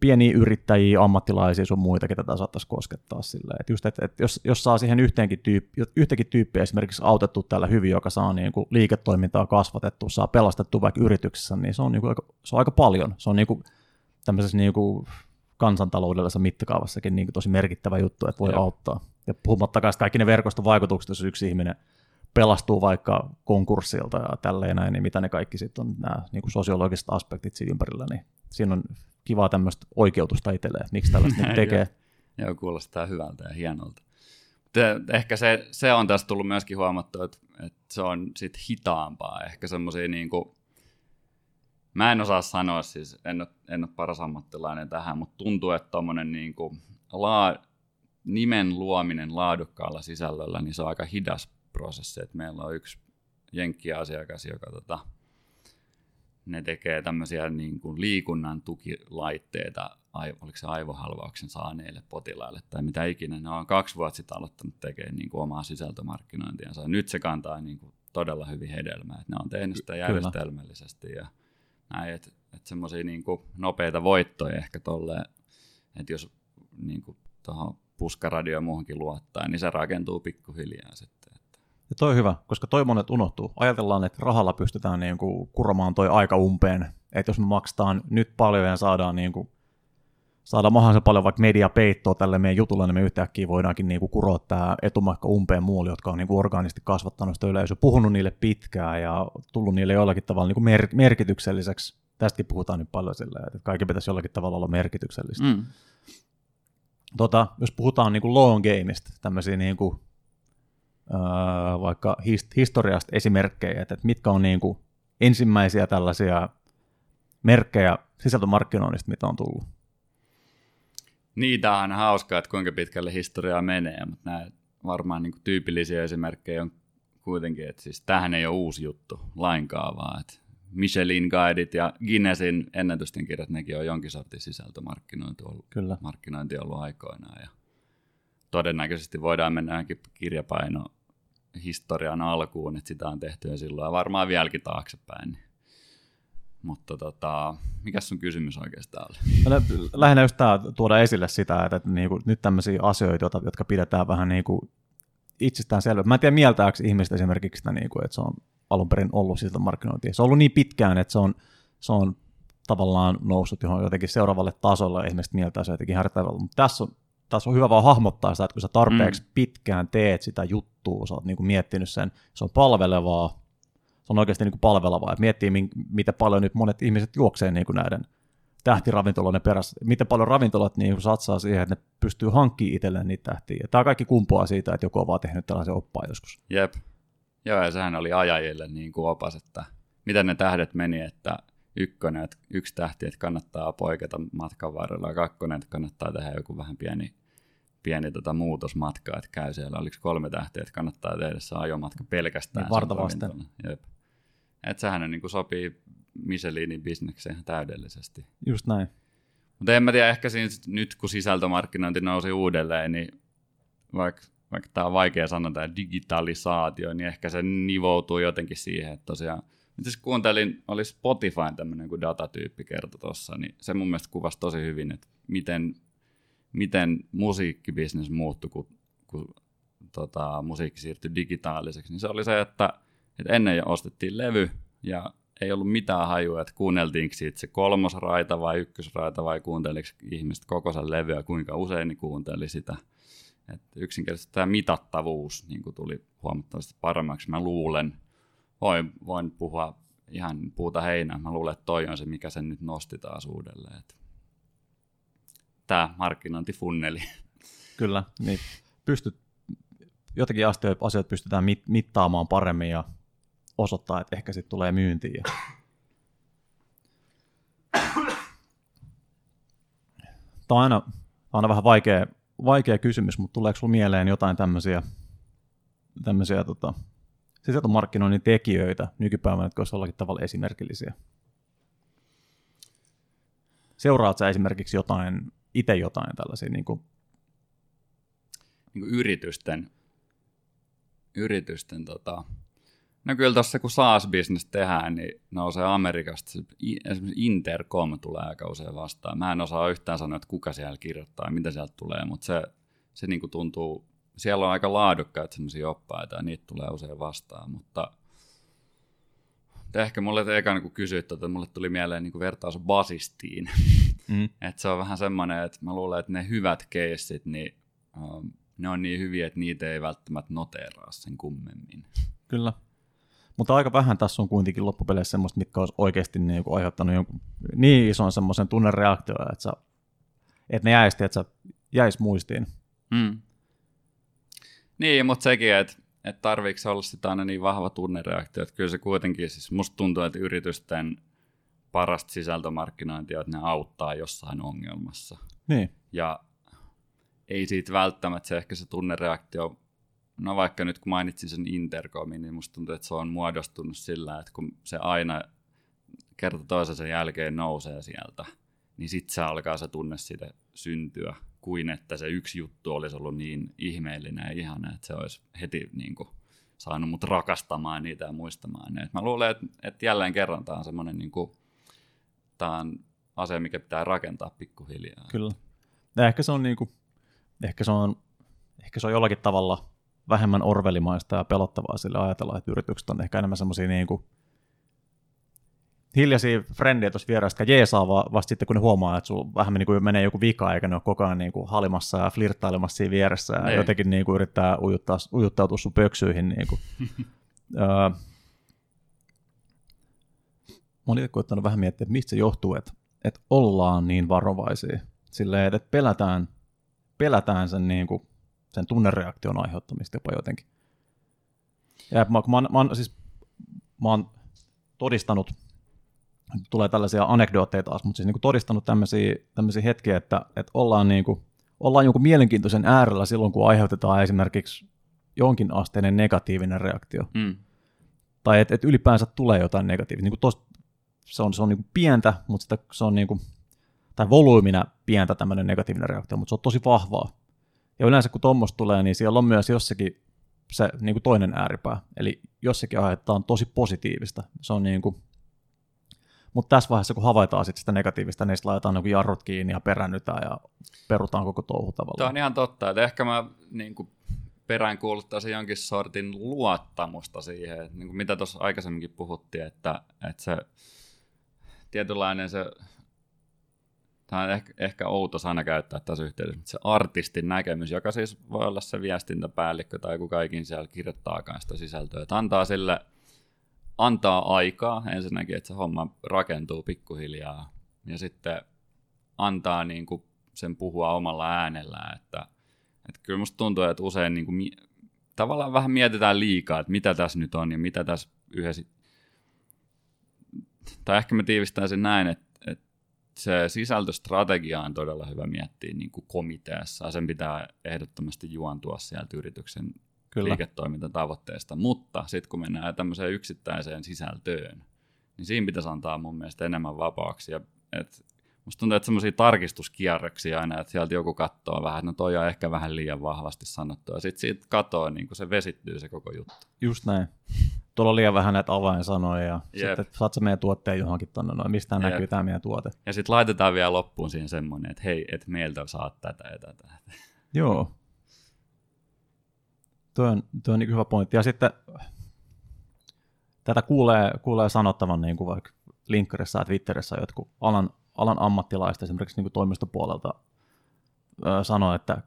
pieniä yrittäjiä, ammattilaisia sun muita, ketä tämä saattaisi koskettaa sillä. Että just, että jos saa siihen yhteenkin tyyppiä esimerkiksi autettua täällä hyvin, joka saa niin kuin liiketoimintaa kasvatettua, saa pelastettua vaikka yrityksessä, niin se on, niin kuin aika paljon. Se on niin kuin tämmöisessä niin kuin kansantaloudellisessa mittakaavassakin niin kuin tosi merkittävä juttu, että voi auttaa. Ja puhumattakaan kaikki ne verkostovaikutukset, jos yksi ihminen pelastuu vaikka konkurssilta ja tälleen näin, niin mitä ne kaikki sitten on, nämä niin kuin sosiologiset aspektit siinä ympärillä, niin siinä on kivaa tämmöistä oikeutusta itselleen, että miksi tällaista tekee. Joo, kuulostaa hyvältä ja hienolta. Ehkä se on tässä tullut myöskin huomattua, että se on sitten hitaampaa. Ehkä semmoisia niin kuin, mä en osaa sanoa, siis en ole paras ammattilainen tähän, mutta tuntuu, että tommonen niin kuin nimen luominen laadukkaalla sisällöllä, niin se on aika hidas prosessi. Että meillä on yksi jenkkiasiakas, joka ne tekee tämmöisiä niin kuin liikunnan tukilaitteita, oliko se aivohalvauksen saaneille potilaille tai mitä ikinä. Ne on 2 vuotta sitten aloittanut tekemään niin kuin omaa sisältömarkkinointiansa. Ja nyt se kantaa niin kuin todella hyvin hedelmää. Et ne on tehnyt sitä järjestelmällisesti ja näin. Et semmoisia niin kuin nopeita voittoja ehkä tolleen, että jos niin kuin tuohon puskaradioon muuhunkin luottaa, niin se rakentuu pikkuhiljaa sitten. Ja toi on hyvä, koska toi monet unohtuu. Ajatellaan, että rahalla pystytään niin kuin kuromaan toi aika umpeen. Että jos me maksetaan nyt paljon ja saadaan, niin kuin, mahdollisimman paljon vaikka mediapeittoa tälle meidän jutulle, niin me yhtäkkiä voidaankin niin kuin kuroa tämä etumaikka umpeen muualle, jotka on niin kuin orgaanisesti kasvattanut sitä yleisöä, puhunut niille pitkään ja tullut niille jollakin tavalla niin kuin merkitykselliseksi. Tästäkin puhutaan nyt paljon sillä, että kaikki pitäisi jollakin tavalla olla merkityksellistä. Mm. Jos puhutaan niin kuin long gameista, tämmöisiä niin kuin vaikka historiasta esimerkkejä, että mitkä on niin kuin ensimmäisiä tällaisia merkkejä sisältömarkkinoinnista, mitä on tullut? Niitä on aina hauskaa, että kuinka pitkälle historiaa menee, mutta nämä varmaan niin kuin tyypillisiä esimerkkejä on kuitenkin, että siis tämähän ei ole uusi juttu lainkaan, vaan että Michelin Guideit ja Guinnessin ennätysten kirjat, nekin on jonkin sortin sisältömarkkinointi ollut aikoinaan ja todennäköisesti voidaan mennä johonkin kirjapainohistorian alkuun, että sitä on tehty jo silloin ja varmaan vieläkin taaksepäin. Mutta mikä sun kysymys oikeastaan oli? Lähinnä just tämä tuoda esille sitä, että niinku, nyt tämmöisiä asioita, jotka pidetään vähän niinku itsestään selvä. Mä en tiedä mieltääkö ihmiset esimerkiksi sitä, niinku, että se on alun perin ollut siltä markkinointia. Se on ollut niin pitkään, että se on tavallaan noussut johon jotenkin seuraavalle tasolle ja ihmiset mieltää se jotenkin härtävällä. Mutta tässä on hyvä vaan hahmottaa sitä, että kun sä tarpeeksi pitkään teet sitä juttua, sä oot niinku miettinyt sen, se on palvelevaa, se on oikeasti niinku palvelevaa, että miettii, miten paljon nyt monet ihmiset juoksee niinku näiden tähtiravintoloiden perässä, miten paljon ravintolat niinku satsaa siihen, että ne pystyy hankkimaan itselleen niitä tähtiä. Ja tämä kaikki kumpuaa siitä, että joku on vaan tehnyt tällaisen oppaan joskus. Jep. Joo, ja sehän oli ajajille niinku opas, että miten ne tähdet meni, että yksi tähti, että kannattaa poiketa matkan varrella, ja 2, että kannattaa tehdä joku vähän pieni muutosmatka, että käy siellä, oliko 3 tähteä, että kannattaa tehdä se ajomatka pelkästään. Niin varta vasten. Että sehän on, niin kuin sopii Michelinin bisnekseen täydellisesti. Just näin. Mutta en mä tiedä, ehkä siinä, nyt kun sisältömarkkinointi nousi uudelleen, niin vaikka tämä on vaikea sanoa, tämä digitalisaatio, niin ehkä se nivoutuu jotenkin siihen, että tosiaan siis kuuntelin, oli Spotifyn tämmöinen kuin datatyyppi kertoi tuossa, niin se mun mielestä kuvasi tosi hyvin, että miten musiikkibisnes muuttui, kun musiikki siirtyi digitaaliseksi. Niin se oli se, että ennen ostettiin levy ja ei ollut mitään hajua, että kuunneltiinko siitä se 3. raita vai 1. raita vai kuunteliko ihmiset koko sen levyä, kuinka usein ne kuunteli sitä. Että yksinkertaisesti tämä mitattavuus niin tuli huomattavasti paremmaksi, mä luulen. Voin puhua ihan puuta heinää. Mä luulen, että toi on se, mikä sen nyt nosti taas uudelleen. Tää markkinointifunneli. Kyllä, niin jotakin asioita pystytään mittaamaan paremmin ja osoittaa, että ehkä sitten tulee myyntiin. Tämä on aina vähän vaikea kysymys, mutta tuleeko sulla mieleen jotain tämmöisiä sisältömarkkinoinnin tekijöitä nykypäivänä, jotka olisivat jollakin tavalla esimerkillisiä? Seuraat sä esimerkiksi itse jotain tällaisia? Niin kuin yritysten No kyllä tässä kun SaaS-business tehdään, niin nousee Amerikasta, esimerkiksi Intercom tulee aika usein vastaan. Mä en osaa yhtään sanoa, että kuka siellä kirjoittaa ja mitä sieltä tulee, mutta se niin kuin tuntuu, siellä on aika laadukkaita sellaisia oppaita ja niitä tulee usein vastaan, mutta ehkä mulle eka niin kysyit, että mulle tuli mieleen niin vertaus basistiin. Mm. Että se on vähän semmoinen, että mä luulen, että ne hyvät keissit, niin ne on niin hyviä, että niitä ei välttämättä noteeraa sen kummemmin. Kyllä. Mutta aika vähän tässä on kuitenkin loppupeleissä semmoista, mitkä olisi oikeasti niin aiheuttanut jonkun niin ison semmoisen tunnereaktio, että ne jäisi muistiin. Mm. Niin, mutta sekin, että tarviiko se olla sitä aina niin vahva tunnereaktio, että kyllä se kuitenkin, siis musta tuntuu, että yritysten parasta sisältömarkkinointia, että ne auttaa jossain ongelmassa. Niin. Ja ei siitä välttämättä se ehkä se tunnereaktio, no vaikka nyt kun mainitsin sen Intercomin, niin musta tuntuu, että se on muodostunut sillä, että kun se aina kerta toisensa jälkeen nousee sieltä, niin sit se alkaa se tunne siitä syntyä, kuin että se yksi juttu olisi ollut niin ihmeellinen ja ihana, että se olisi heti niin kuin saanut mut rakastamaan niitä ja muistamaan ne. Et mä luulen, että jälleen kerran tää on semmoinen niin kuin, tää on asia, mikä pitää rakentaa pikkuhiljaa. Kyllä. Ja ehkä se on niin kuin, ehkä se on jollakin tavalla vähemmän orvelimaista ja pelottavaa sille ajatella, että yritykset on ehkä enemmän semmoisia niin kuin hiljaisia frendejä tuossa vieressä, jotka jeesaa vasta sitten, kun ne huomaa, että sulla vähän niin kuin menee joku vika, eikä ne ole koko ajan niin kuin halimassa ja flirttailemassa siinä vieressä ja jotenkin niin kuin yrittää ujuttautua sun pöksyihin. Niin kuin. Mä olin itse koittanut vähän miettiä, että mistä se johtuu, että ollaan niin varovaisia. Silleen, että pelätään sen, niin kuin, sen tunnereaktion aiheuttamista jopa jotenkin. Ja mä oon todistanut, tulee tällaisia anekdootteja taas, mutta siis niin kuin todistanut tämmöisiä hetkiä, että ollaan, niin kuin, ollaan jonkun mielenkiintoisen äärellä silloin, kun aiheutetaan esimerkiksi jonkin asteinen negatiivinen reaktio. Mm. Tai että et ylipäänsä tulee jotain negatiivista. Niin se on niin kuin pientä, mutta sitä, se on niin kuin, tai volyymina pientä tämmöinen negatiivinen reaktio, mutta se on tosi vahvaa. Ja yleensä kun tuommoista tulee, niin siellä on myös jossakin se niin kuin toinen ääripää. Eli jossakin aiheutetaan tosi positiivista. Se on niin kuin, mutta tässä vaiheessa, kun havaitaan sit sitä negatiivista, niin sitten laitetaan joku jarrut kiinni ja perännytään ja perutaan koko touhu tavallaan. Tämä on ihan totta, että ehkä mä niin kuin peräänkuuluttaisin jonkin sortin luottamusta siihen, että niin kuin mitä tuossa aikaisemminkin puhuttiin, että se tietynlainen se, tämä on ehkä outo sana käyttää tässä yhteydessä, mutta se artistin näkemys, joka siis voi olla se viestintäpäällikkö tai kuka ikinä siellä kirjoittaakaan sitä sisältöä, että antaa sille antaa aikaa ensinnäkin, että se homma rakentuu pikkuhiljaa ja sitten antaa niin kuin sen puhua omalla äänellään. Että kyllä musta tuntuu, että usein niin kuin tavallaan vähän mietitään liikaa, että mitä tässä nyt on ja mitä tässä yhdessä. Tai ehkä me tiivistään sen näin, että se sisältöstrategia on todella hyvä miettiä niin kuin komiteassa. Sen pitää ehdottomasti juontua sieltä yrityksen liiketoimintatavoitteesta, mutta sitten kun mennään tämmöiseen yksittäiseen sisältöön, niin siinä pitäisi antaa mun mielestä enemmän vapaaksi. Ja musta tuntuu, että semmoisia tarkistuskierroksia aina, että sieltä joku katsoo vähän, että no toi on ehkä vähän liian vahvasti sanottu, ja sitten siitä katoaa, niin kun se vesittyy se koko juttu. Just näin. Tuolla on liian vähän näitä avainsanoja, ja sitten saat sä meidän tuotteen johonkin tuonne, no mistään näkyy tämä meidän tuote. Ja sitten laitetaan vielä loppuun siihen semmoinen, että hei, et meiltä saat tätä ja tätä. Joo. Tuo on niin hyvä pointti. Ja sitten tätä kuulee sanottavan niin kuin vaikka LinkedInissä ja Twitterissä jotkut alan ammattilaiset esimerkiksi niin kuin toimistopuolelta sanoo, että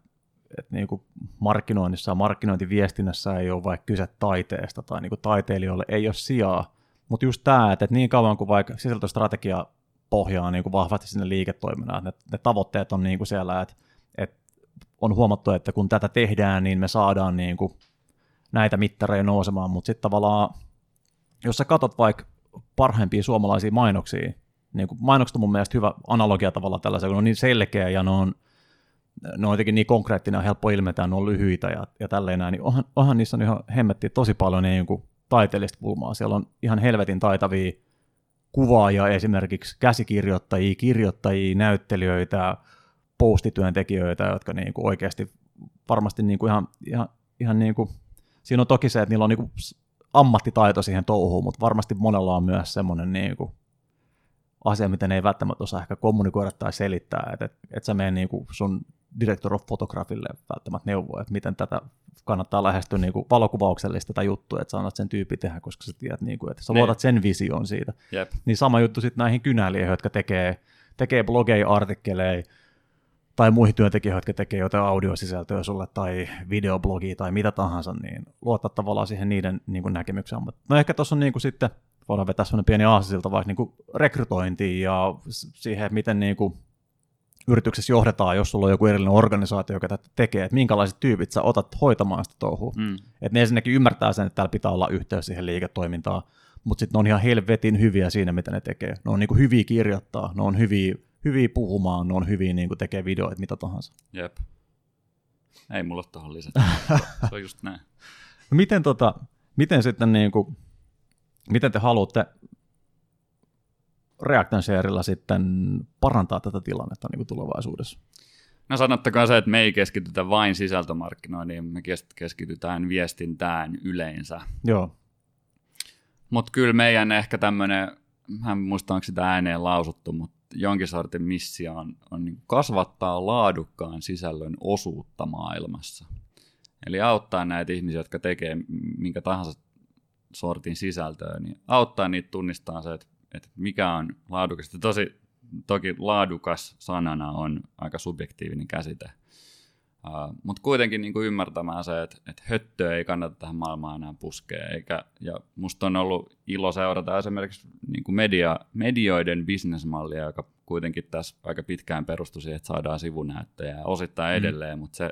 niin kuin markkinoinnissa ja markkinointiviestinnässä ei ole vaikka kyse taiteesta tai niin kuin taiteilijoille ei ole sijaa. Mutta just tämä, että niin kauan kuin vaikka sisältöstrategia pohjaa niin kuin vahvasti sinne liiketoiminnan, että ne tavoitteet on niin kuin siellä, että on huomattu, että kun tätä tehdään, niin me saadaan niin kuin näitä mittareja nousemaan, mutta sitten tavallaan, jos sä katot vaikka parhaimpia suomalaisia mainoksia, niin kuin mainokset on mun mielestä hyvä analogia tavallaan tällaisia, kun on niin selkeä ja ne on jotenkin niin konkreettinen ja helppo ilmetä, ne on lyhyitä ja tälleen näin, niin onhan niissä on ihan hemmettiin tosi paljon niin kuin taiteellista pulmaa. Siellä on ihan helvetin taitavia kuvaajia esimerkiksi, käsikirjoittajia, kirjoittajia, näyttelijöitä, postityöntekijöitä, jotka niinku oikeasti varmasti niinku ihan siinä on toki se, että niillä on niinku ammattitaito siihen touhuun, mutta varmasti monella on myös semmoinen niin kuin asia, miten ei välttämättä osaa ehkä kommunikoida tai selittää, että et sä mene niin kuin sun director of photographylle välttämättä neuvoa, että miten tätä kannattaa lähestyä niin kuin valokuvauksellista tätä juttua, että sä annat sen tyyppi tehdä, koska sä tiedät, niin kuin, että sä luotat sen vision siitä. Jep. Niin sama juttu sitten näihin kynäilijöihin, jotka tekee blogeja, artikkeleja, tai muihin työntekijöihin, jotka tekee jotain audiosisältöä sulle, tai videoblogia, tai mitä tahansa, niin luottaa tavallaan siihen niiden niin kuin näkemykseen. No ehkä tuossa on niin kuin sitten, voidaan vetää sellainen pieni aasisilta vaikka niin kuin rekrytointiin ja siihen, miten niin kuin yrityksessä johdetaan, jos sulla on joku erillinen organisaatio, joka tätä tekee, että minkälaiset tyypit sä otat hoitamaan sitä touhua. Että ne ensinnäkin ymmärtää sen, että täällä pitää olla yhteys siihen liiketoimintaan, mutta sitten ne on ihan helvetin hyviä siinä, mitä ne tekee. Ne on niin kuin hyviä kirjoittaa, ne on hyviä puhumaan, ne on hyviä niin kuin tekee videoita, mitä tahansa. Jep. Ei mulla ole tuohon lisätä. Se on just näin. No miten sitten niin kuin, miten te haluatte Reaction Sharella sitten parantaa tätä tilannetta niin kuin tulevaisuudessa? No sanottakaa se, että me ei keskitytä vain sisältömarkkinointiin, me keskitytään viestintään yleensä. Joo. Mutta kyllä meidän ehkä tämmöinen, mä en muista onko sitä ääneen lausuttu, mutta jonkin sortin missio on kasvattaa laadukkaan sisällön osuutta maailmassa. Eli auttaa näitä ihmisiä, jotka tekee minkä tahansa sortin sisältöä, niin auttaa niitä tunnistaa se, että mikä on laadukasta. Toki laadukas sanana on aika subjektiivinen käsite, mutta kuitenkin niin kuin ymmärtämään se, että höttöä ei kannata tähän maailmaan enää puskea. Ja musta on ollut ilo seurata esimerkiksi niin kuin medioiden bisnesmallia, joka kuitenkin tässä aika pitkään perustui siihen, että saadaan sivunäyttöjä ja osittain edelleen, mutta se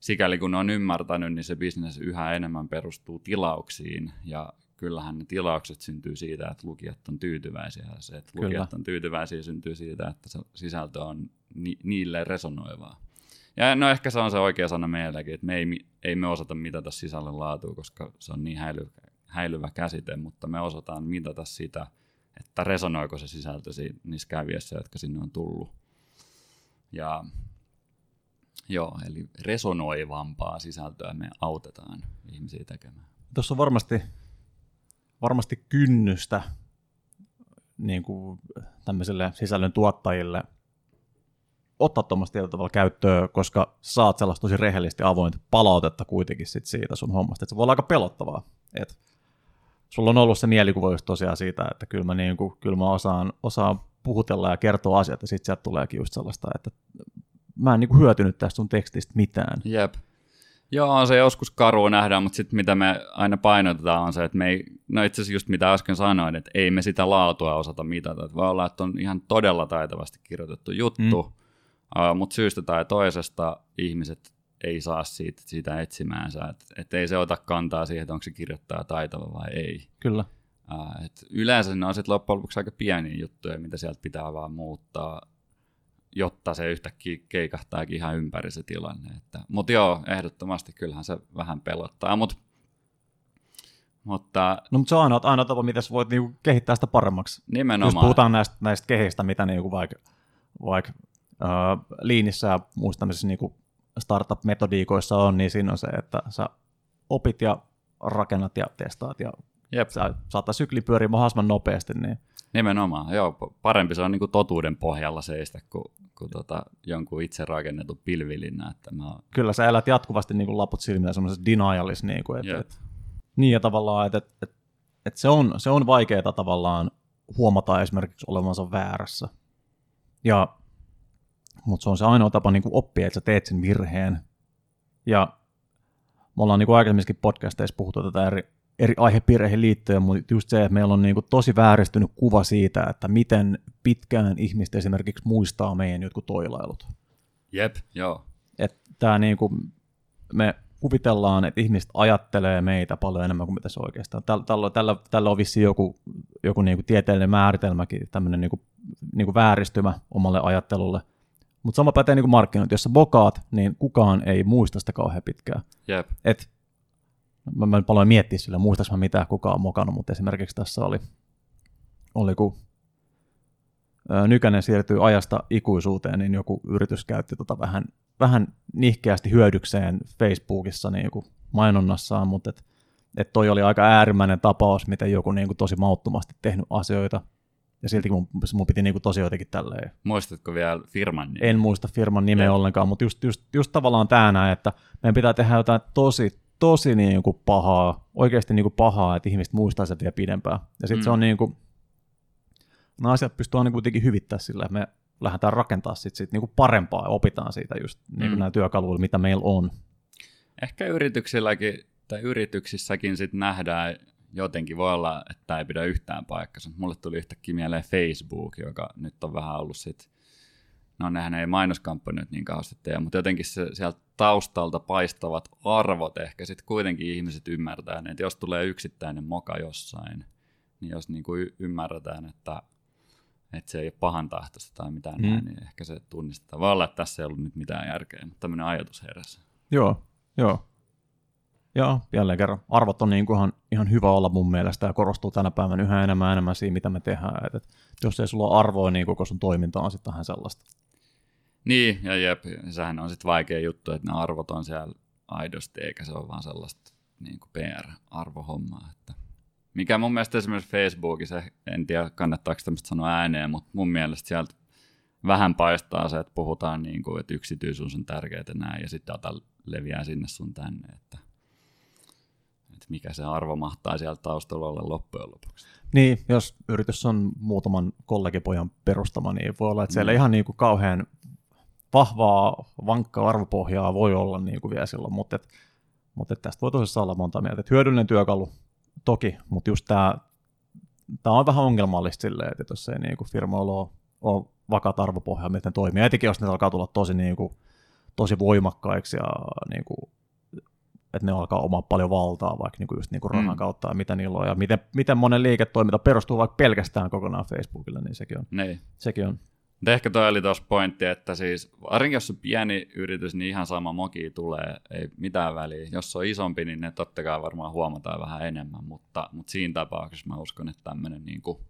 sikäli kun on ymmärtänyt, niin se business yhä enemmän perustuu tilauksiin, ja kyllähän ne tilaukset syntyy siitä, että lukijat on tyytyväisiä, ja se, että lukijat on tyytyväisiä, syntyy siitä, että se sisältö on niille resonoivaa. Ja no ehkä se on se oikea sana meilläkin, että me ei me osata mitata sisällön laatua, koska se on niin häilyvä käsite, mutta me osataan mitata sitä, että resonoiko se sisältö niissä kävijässä, jotka sinne on tullut. Ja joo, eli resonoivampaa sisältöä me autetaan ihmisiä tekemään. Tuossa on varmasti kynnystä niin kuin tämmöiselle sisällön tuottajille ottaa tuommoista tietyllä tavalla käyttöön, koska saat sellaista tosi rehellisesti avointa palautetta kuitenkin sit siitä sun hommasta. Et se voi olla aika pelottavaa. Et sulla on ollut se mielikuva just tosiaan siitä, että kyllä mä osaan puhutella ja kertoa asiat, ja sitten sieltä tuleekin just sellaista, että mä en niin kuin hyötynyt tästä sun tekstistä mitään. Jep. Joo, on se joskus karua nähdään, mutta sitten mitä me aina painotetaan on se, että me ei, no itse asiassa just mitä äsken sanoin, että ei me sitä laatua osata mitata. Että voi olla, että on ihan todella taitavasti kirjoitettu juttu, mutta syystä tai toisesta ihmiset ei saa siitä etsimäänsä. Että ei se ota kantaa siihen, että onko se kirjoittaja taitava vai ei. Kyllä. Yleensä ne on sitten loppujen lopuksi aika pieniä juttuja, mitä sieltä pitää vaan muuttaa, jotta se yhtäkkiä keikahtaakin ihan ympäri se tilanne. Mutta joo, ehdottomasti kyllähän se vähän pelottaa. Mutta se on aina tapa, miten sä voit niinku kehittää sitä paremmaksi. Nimenomaan. Jos puhutaan näistä kehistä, mitä niinku vaikka liinissä ja muissa tämmöisissä niinku startup-metodiikoissa on, niin siinä on se, että sä opit ja rakennat ja testaat ja sä saattaa sykli pyöriä mahdollisimman nopeasti. Niin. Nimenomaan, joo. Parempi se on niinku totuuden pohjalla seistä kuin jonkun itse rakennetun pilvilinna. Kyllä sä elät jatkuvasti niinku laput silmillä semmoisessa denialis. Niinku, niin ja tavallaan, että se on vaikeaa tavallaan huomata esimerkiksi olevansa väärässä. Mutta se on se ainoa tapa niinku oppia, että sä teet sen virheen. Ja me ollaan niinku aikaisemminkin podcasteissa puhuttu tätä eri aihepiireihin liittyen, mutta just se, että meillä on niinku tosi vääristynyt kuva siitä, että miten pitkään ihmiset esimerkiksi muistaa meidän jotkut toilailut. Jep, joo. Että niinku, me kuvitellaan, että ihmiset ajattelee meitä paljon enemmän kuin mitä se oikeastaan. Tällä on vissiin joku niinku tieteellinen määritelmäkin, tämmöinen niinku vääristymä omalle ajattelulle. Mutta sama pätee niinku markkinointi. Jos sä bokaat, niin kukaan ei muista sitä kauhean pitkään. Jep. Mä en paljon miettiä sillä, muistaks mä mitään kukaan on mokannut, mutta esimerkiksi tässä oli kun Nykänen siirtyy ajasta ikuisuuteen, niin joku yritys käytti vähän nihkeästi hyödykseen Facebookissa niin mainonnassaan, mutta Että toi oli aika äärimmäinen tapaus, miten joku niinku tosi mauttomasti tehnyt asioita. Ja silti mun piti niinku tosi jotenkin tälleen. Muistatko vielä firman nimeä? En muista firman nimeä ollenkaan, mutta just tavallaan tää näin, että meidän pitää tehdä jotain tosi niinku pahaa, oikeasti niinku pahaa, että ihmiset muistaa sitä vielä pidempään. Ja sitten se on niinku, nämä asiat pystyy aina kuitenkin hyvittämään sillä, että me lähdetään rakentamaan sit niinku parempaa ja opitaan siitä just niinku nämä työkaluilla, mitä meillä on. Ehkä yrityksilläkin tai yrityksissäkin sitten nähdään, jotenkin voi olla, että tämä ei pidä yhtään paikkansa. Mulle tuli yhtäkkiä mieleen Facebook, joka nyt on vähän ollut sitten, no nehän ei mainoskampanjoita niin kauheasti tee, mutta jotenkin se, sieltä taustalta paistavat arvot ehkä sitten kuitenkin ihmiset ymmärtää, että jos tulee yksittäinen moka jossain, niin jos niin kuin ymmärretään, että se ei ole pahantahtoista tai mitään näin, niin ehkä se tunnistetaan. Voi olla, että tässä ei ollut nyt mitään järkeä, mutta tämmöinen ajatus heräsi. Joo. Joo, jälleen kerran. Arvot on niin kuin ihan hyvä olla mun mielestä ja korostuu tänä päivänä yhä enemmän siinä, mitä me tehdään. Et jos ei sulla ole arvoa, niin koko sun toiminta on sitten vähän sellaista. Niin, ja jep, sehän on sitten vaikea juttu, että ne arvot on siellä aidosti, eikä se ole vaan sellaista niin kuin PR-arvohommaa. Että mikä mun mielestä esimerkiksi Facebookissa, en tiedä kannattaako tämmöistä sanoa ääneen, mutta mun mielestä sieltä vähän paistaa se, että puhutaan, niin kuin, että yksityisyys on tärkeää näin, ja sitten data leviää sinne sun tänne, että mikä se arvo mahtaa sieltä taustalla olla loppujen lopuksi. Niin, jos yritys on muutaman kollegipojan perustama, niin voi olla, että siellä ihan niin kuin kauhean vahvaa, vankkaa arvopohjaa voi olla niin kuin vielä silloin, mutta tästä voi tosissaan olla monta mieltä. Että hyödyllinen työkalu toki, mutta just tämä on vähän ongelmallista silleen, että jos ei niin kuin firmoilla ole vakaat arvopohjaa, miten toimii. Ja etenkin jos ne alkaa tulla tosi, niin kuin, tosi voimakkaiksi ja niin kuin, että ne alkaa omaa paljon valtaa vaikka niinku just niinku rahan kautta ja mitä niillä on ja miten monen liiketoiminta perustuu vaikka pelkästään kokonaan Facebookille, niin sekin on. Niin. Sekin on. Mutta ehkä toi oli tuossa pointti, että siis varsinkin jos on pieni yritys, niin ihan sama moki tulee, ei mitään väliä. Jos se on isompi, niin ne totta kai varmaan huomataan vähän enemmän, mutta siinä tapauksessa mä uskon, että tämmöinen niinku,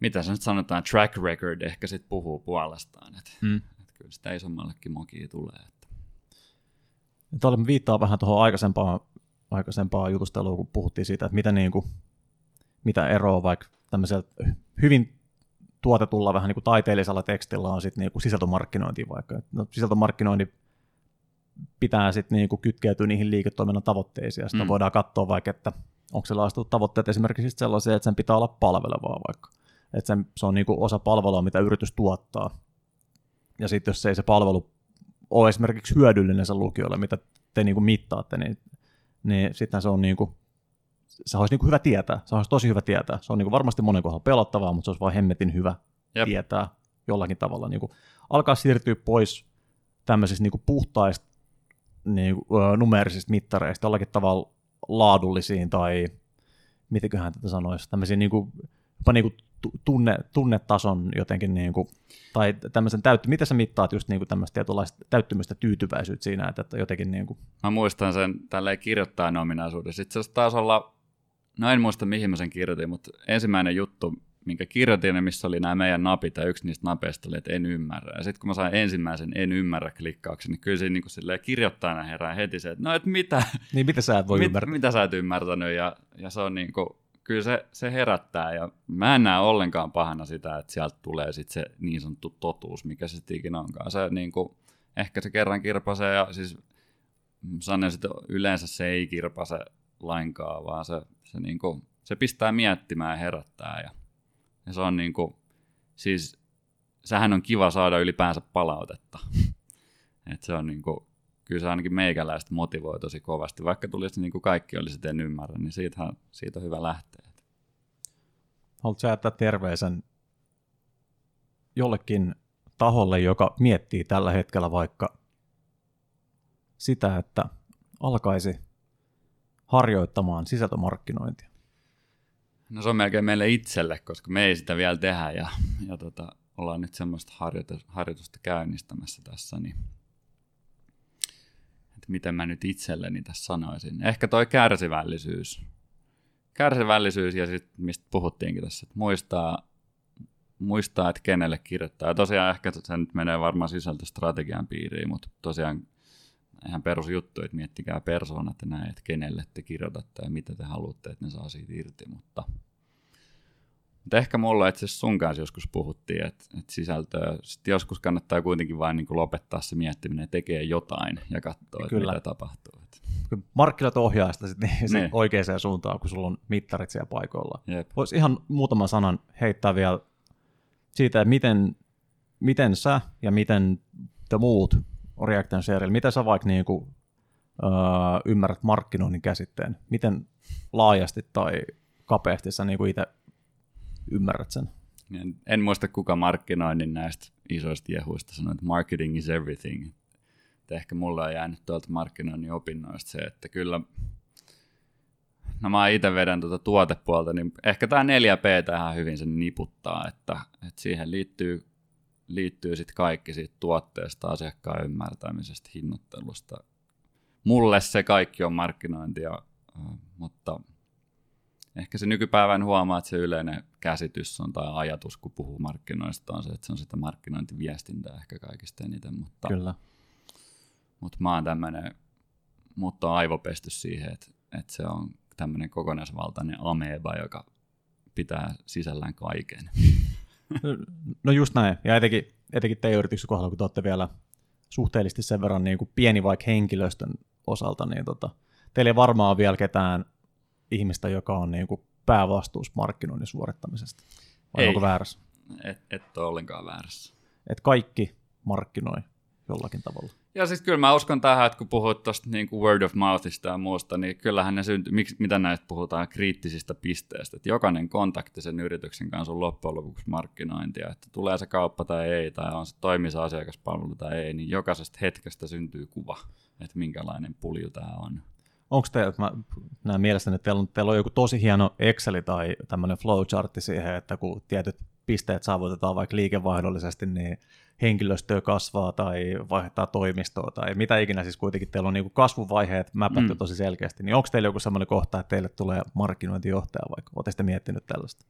mitä se nyt sanotaan, track record ehkä sitten puhuu puolestaan, että et kyllä sitä isommallekin mokia tulee. Tämä viittaa vähän tuohon aikaisempaan jutusteluun, kun puhuttiin siitä, että mitä eroa vaikka tämmöisellä hyvin tuotetulla vähän niin kuin taiteellisella tekstillä on sitten niin kuin sisältömarkkinointiin vaikka. No, sisältömarkkinointi pitää sitten niin kuin kytkeytyä niihin liiketoiminnan tavoitteisiin ja sitä voidaan katsoa vaikka, että onko sellaista tavoitteet esimerkiksi sellaisia, että sen pitää olla palvelevaa vaikka. Että se on niin kuin osa palvelua, mitä yritys tuottaa. Ja sitten jos ei se palvelu on esimerkiksi hyödyllinen sen lukijoille, mitä te niinku mittaatte, niin sitten se on niinku, se olisi niinku hyvä tietää, se olisi tosi hyvä tietää. Se on niinku varmasti monen kohdalla pelottavaa, mutta se olisi vain hemmetin hyvä tietää jollakin tavalla. Niinku alkaa siirtyä pois tämmöisistä niinku puhtaista niinku, numeerisista mittareista, jollakin tavalla laadullisiin tai mitenköhän tätä sanoisi, tämmöisiä niinku, jopa niinku tunnetason jotenkin, niin kuin, tai tämmöisen miten sä mittaat just niin kuin tämmöistä tietynlaista täyttymistä tyytyväisyyttä siinä, että jotenkin niin kuin. Mä muistan sen tälleen kirjoittajan ominaisuudessa. Itse asiassa taas olla, no en muista mihin mä sen kirjoitin, mutta ensimmäinen juttu, minkä kirjoitin ja missä oli nämä meidän napit, ja yksi niistä napeista oli, että en ymmärrä. Ja sitten kun mä sain ensimmäisen en ymmärrä -klikkauksen, niin kyllä siinä niin kuin kirjoittajana herää heti se, että no et mitä. Niin mitä sä et voi ymmärtää. Mitä sä et ymmärtänyt, ja se on niin kuin, kyllä se herättää, ja mä en näe ollenkaan pahana sitä, että sieltä tulee sitten se niin sanottu totuus, mikä se sitten ikinä onkaan. Se, niin kuin, ehkä se kerran kirpasee, ja siis sanon, että yleensä se ei kirpase lainkaan, vaan se, niin kuin, se pistää miettimään ja herättää. Ja se on niin kuin, siis sehän on kiva saada ylipäänsä palautetta. Et se on niin kuin, kyllä se ainakin meikäläistä motivoi tosi kovasti. Vaikka tulisi niin kuin kaikki olisi, en ymmärrä, niin siitä on hyvä lähteä. Haluatko sä jättää terveisen jollekin taholle, joka miettii tällä hetkellä vaikka sitä, että alkaisi harjoittamaan sisältömarkkinointia? No se on melkein meille itselle, koska me ei sitä vielä tehdä ja ollaan nyt semmoista harjoitusta käynnistämässä tässä, niin miten mä nyt itselleni tässä sanoisin. Ehkä toi kärsivällisyys. Kärsivällisyys ja sitten mistä puhuttiinkin tässä, että muistaa, että kenelle kirjoittaa. Ja tosiaan ehkä se nyt menee varmaan sisältöstrategian piiriin, mutta tosiaan ihan perusjuttu, että miettikää persoonat ja näin, että kenelle te kirjoitatte ja mitä te haluatte, että ne saa siitä irti, mutta ehkä mulla itse asiassa sun kanssa joskus puhuttiin, että sisältöä, sitten joskus kannattaa kuitenkin vain niin kuin lopettaa se miettiminen ja tekee jotain ja katsoa, että mitä tapahtuu. Kun markkinat ohjaa sitä sit niin. Oikeaan suuntaan, kun sulla on mittarit siellä paikoilla. Jep. Voisi ihan muutaman sanan heittää vielä siitä, että miten sä ja miten te muut Reaction Sharella, miten sä vaikka niin kuin, ymmärrät markkinoinnin käsitteen? Miten laajasti tai kapeasti sä niin kuin itse ymmärrät sen? En muista kuka markkinoinnin näistä isoista jehuista sanoi, että marketing is everything. Että ehkä mulle on jäänyt tuolta markkinoinnin opinnoista se, että kyllä, no mä itse vedän tuota tuotepuolta, niin ehkä tämä 4P tähän hyvin sen niputtaa, että siihen liittyy sitten kaikki siitä tuotteesta, asiakkaan ymmärtämisestä, hinnoittelusta. Mulle se kaikki on markkinointia, mutta ehkä se nykypäivän huomaa, että se yleinen käsitys on tai ajatus, kun puhuu markkinoista, on se, että se on sitä markkinointiviestintää ehkä kaikista eniten, mutta kyllä. Mutta mä oon tämmönen, mut on aivopesty siihen, että se on tämmönen kokonaisvaltainen ameeba, joka pitää sisällään kaiken. No just näin, ja etenkin teidän yrityksen kohdalla, kun te olette vielä suhteellisesti sen verran niin kuin pieni vaikka henkilöstön osalta, niin teillä ei varmaan vielä ketään ihmistä, joka on niin kuin päävastuus markkinoinnin suorittamisesta. Vai ei, onko väärässä? Et ole ollenkaan väärässä. Et kaikki markkinoi jollakin tavalla. Ja siis kyllä mä uskon tähän, että kun puhuit tuosta niin kuin word of mouthista ja muusta, niin kyllähän ne syntyy, mitä näistä puhutaan, kriittisistä pisteistä. Että jokainen kontakti sen yrityksen kanssa on loppujen lopuksi markkinointia, että tulee se kauppa tai ei, tai on se toimisa asiakaspalvelu tai ei, niin jokaisesta hetkestä syntyy kuva, että minkälainen pulju tämä on. Onko teillä, että mä näen mielestäni, että teillä on joku tosi hieno Excel tai tämmöinen flowchartti siihen, että kun tietyt pisteet saavutetaan vaikka liikevaihdollisesti, niin henkilöstöä kasvaa tai vaihtaa toimistoa tai mitä ikinä, siis kuitenkin teillä on niinku kasvuvaiheet mäpätty tosi selkeästi, niin onko teillä joku sellainen kohta, että teille tulee markkinointijohtaja vaikka? Olette sitten miettinyt tällaista?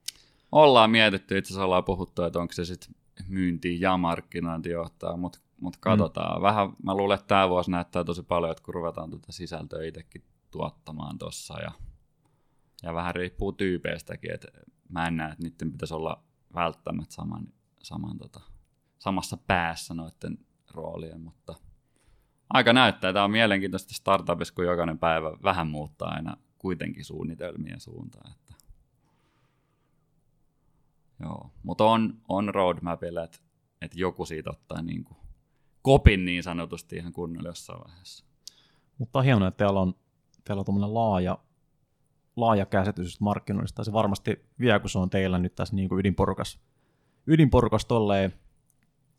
Ollaan mietitty, itse asiassa ollaan puhuttu, että onko se sitten myynti- ja markkinointijohtaja, mutta katsotaan. Vähän, mä luulen, että tämä vuosi näyttää tosi paljon, että kun ruvetaan tuota sisältöä itsekin tuottamaan tuossa ja vähän riippuu tyypeistäkin, että mä en näe, että niiden pitäisi olla välttämättä samassa päässä noiden roolien, mutta aika näyttää. Tämä on mielenkiintoista startupissa, kun jokainen päivä vähän muuttaa aina kuitenkin suunnitelmien suuntaan. Että joo, mutta on roadmapilla, että joku siitä ottaa niin kuin kopin niin sanotusti ihan kunnolla jossain vaiheessa. Mutta on hienoa, että teillä on tuommoinen laaja käsitys markkinoinnista. Se varmasti vie, kun se on teillä nyt tässä niin kuin ydinporukas tolleen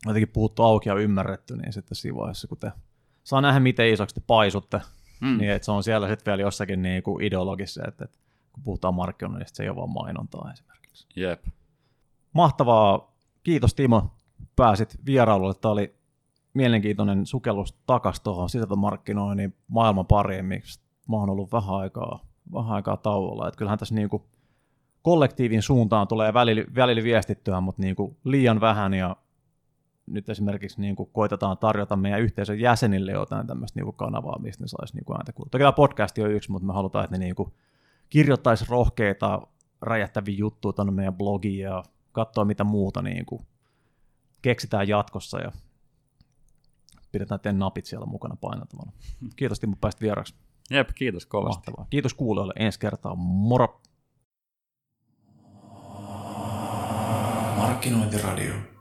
jotenkin puhuttu auki ja ymmärretty, niin sitten siinä vaiheessa, kun te saa nähdä, miten isoksi te paisutte, niin että se on siellä sitten vielä jossakin niin kuin ideologissa, että kun puhutaan markkinoinnista, se ei ole vaan mainontaa esimerkiksi. Jep. Mahtavaa. Kiitos Timo, pääsit vierailulle. Tämä oli mielenkiintoinen sukellus takaisin tuohon sisältömarkkinoinnin maailman pariin, miksi mä oon ollut vähän aikaa tauolla. Että kyllähän tässä niin kuin kollektiivin suuntaan tulee välillä viestittyä, mutta niin kuin liian vähän, ja nyt esimerkiksi niin kuin koitetaan tarjota meidän yhteisön jäsenille jotain tämmöistä niin kuin kanavaa, mistä ne saisi niin kuin ääntä kuulua. Toki tämä podcasti on yksi, mutta me halutaan, että ne niin kuin kirjoittaisi rohkeita, räjähtäviä juttuja tänne meidän blogiin ja katsoa, mitä muuta niin kuin keksitään jatkossa, ja pidetään teidän napit siellä mukana paineltavana. Kiitos Timo, pääsit vieraksi. Jep, kiitos kovasti. Mahtavaa. Kiitos kuulijoille ensi kertaa. Moro! Markkinointiradio.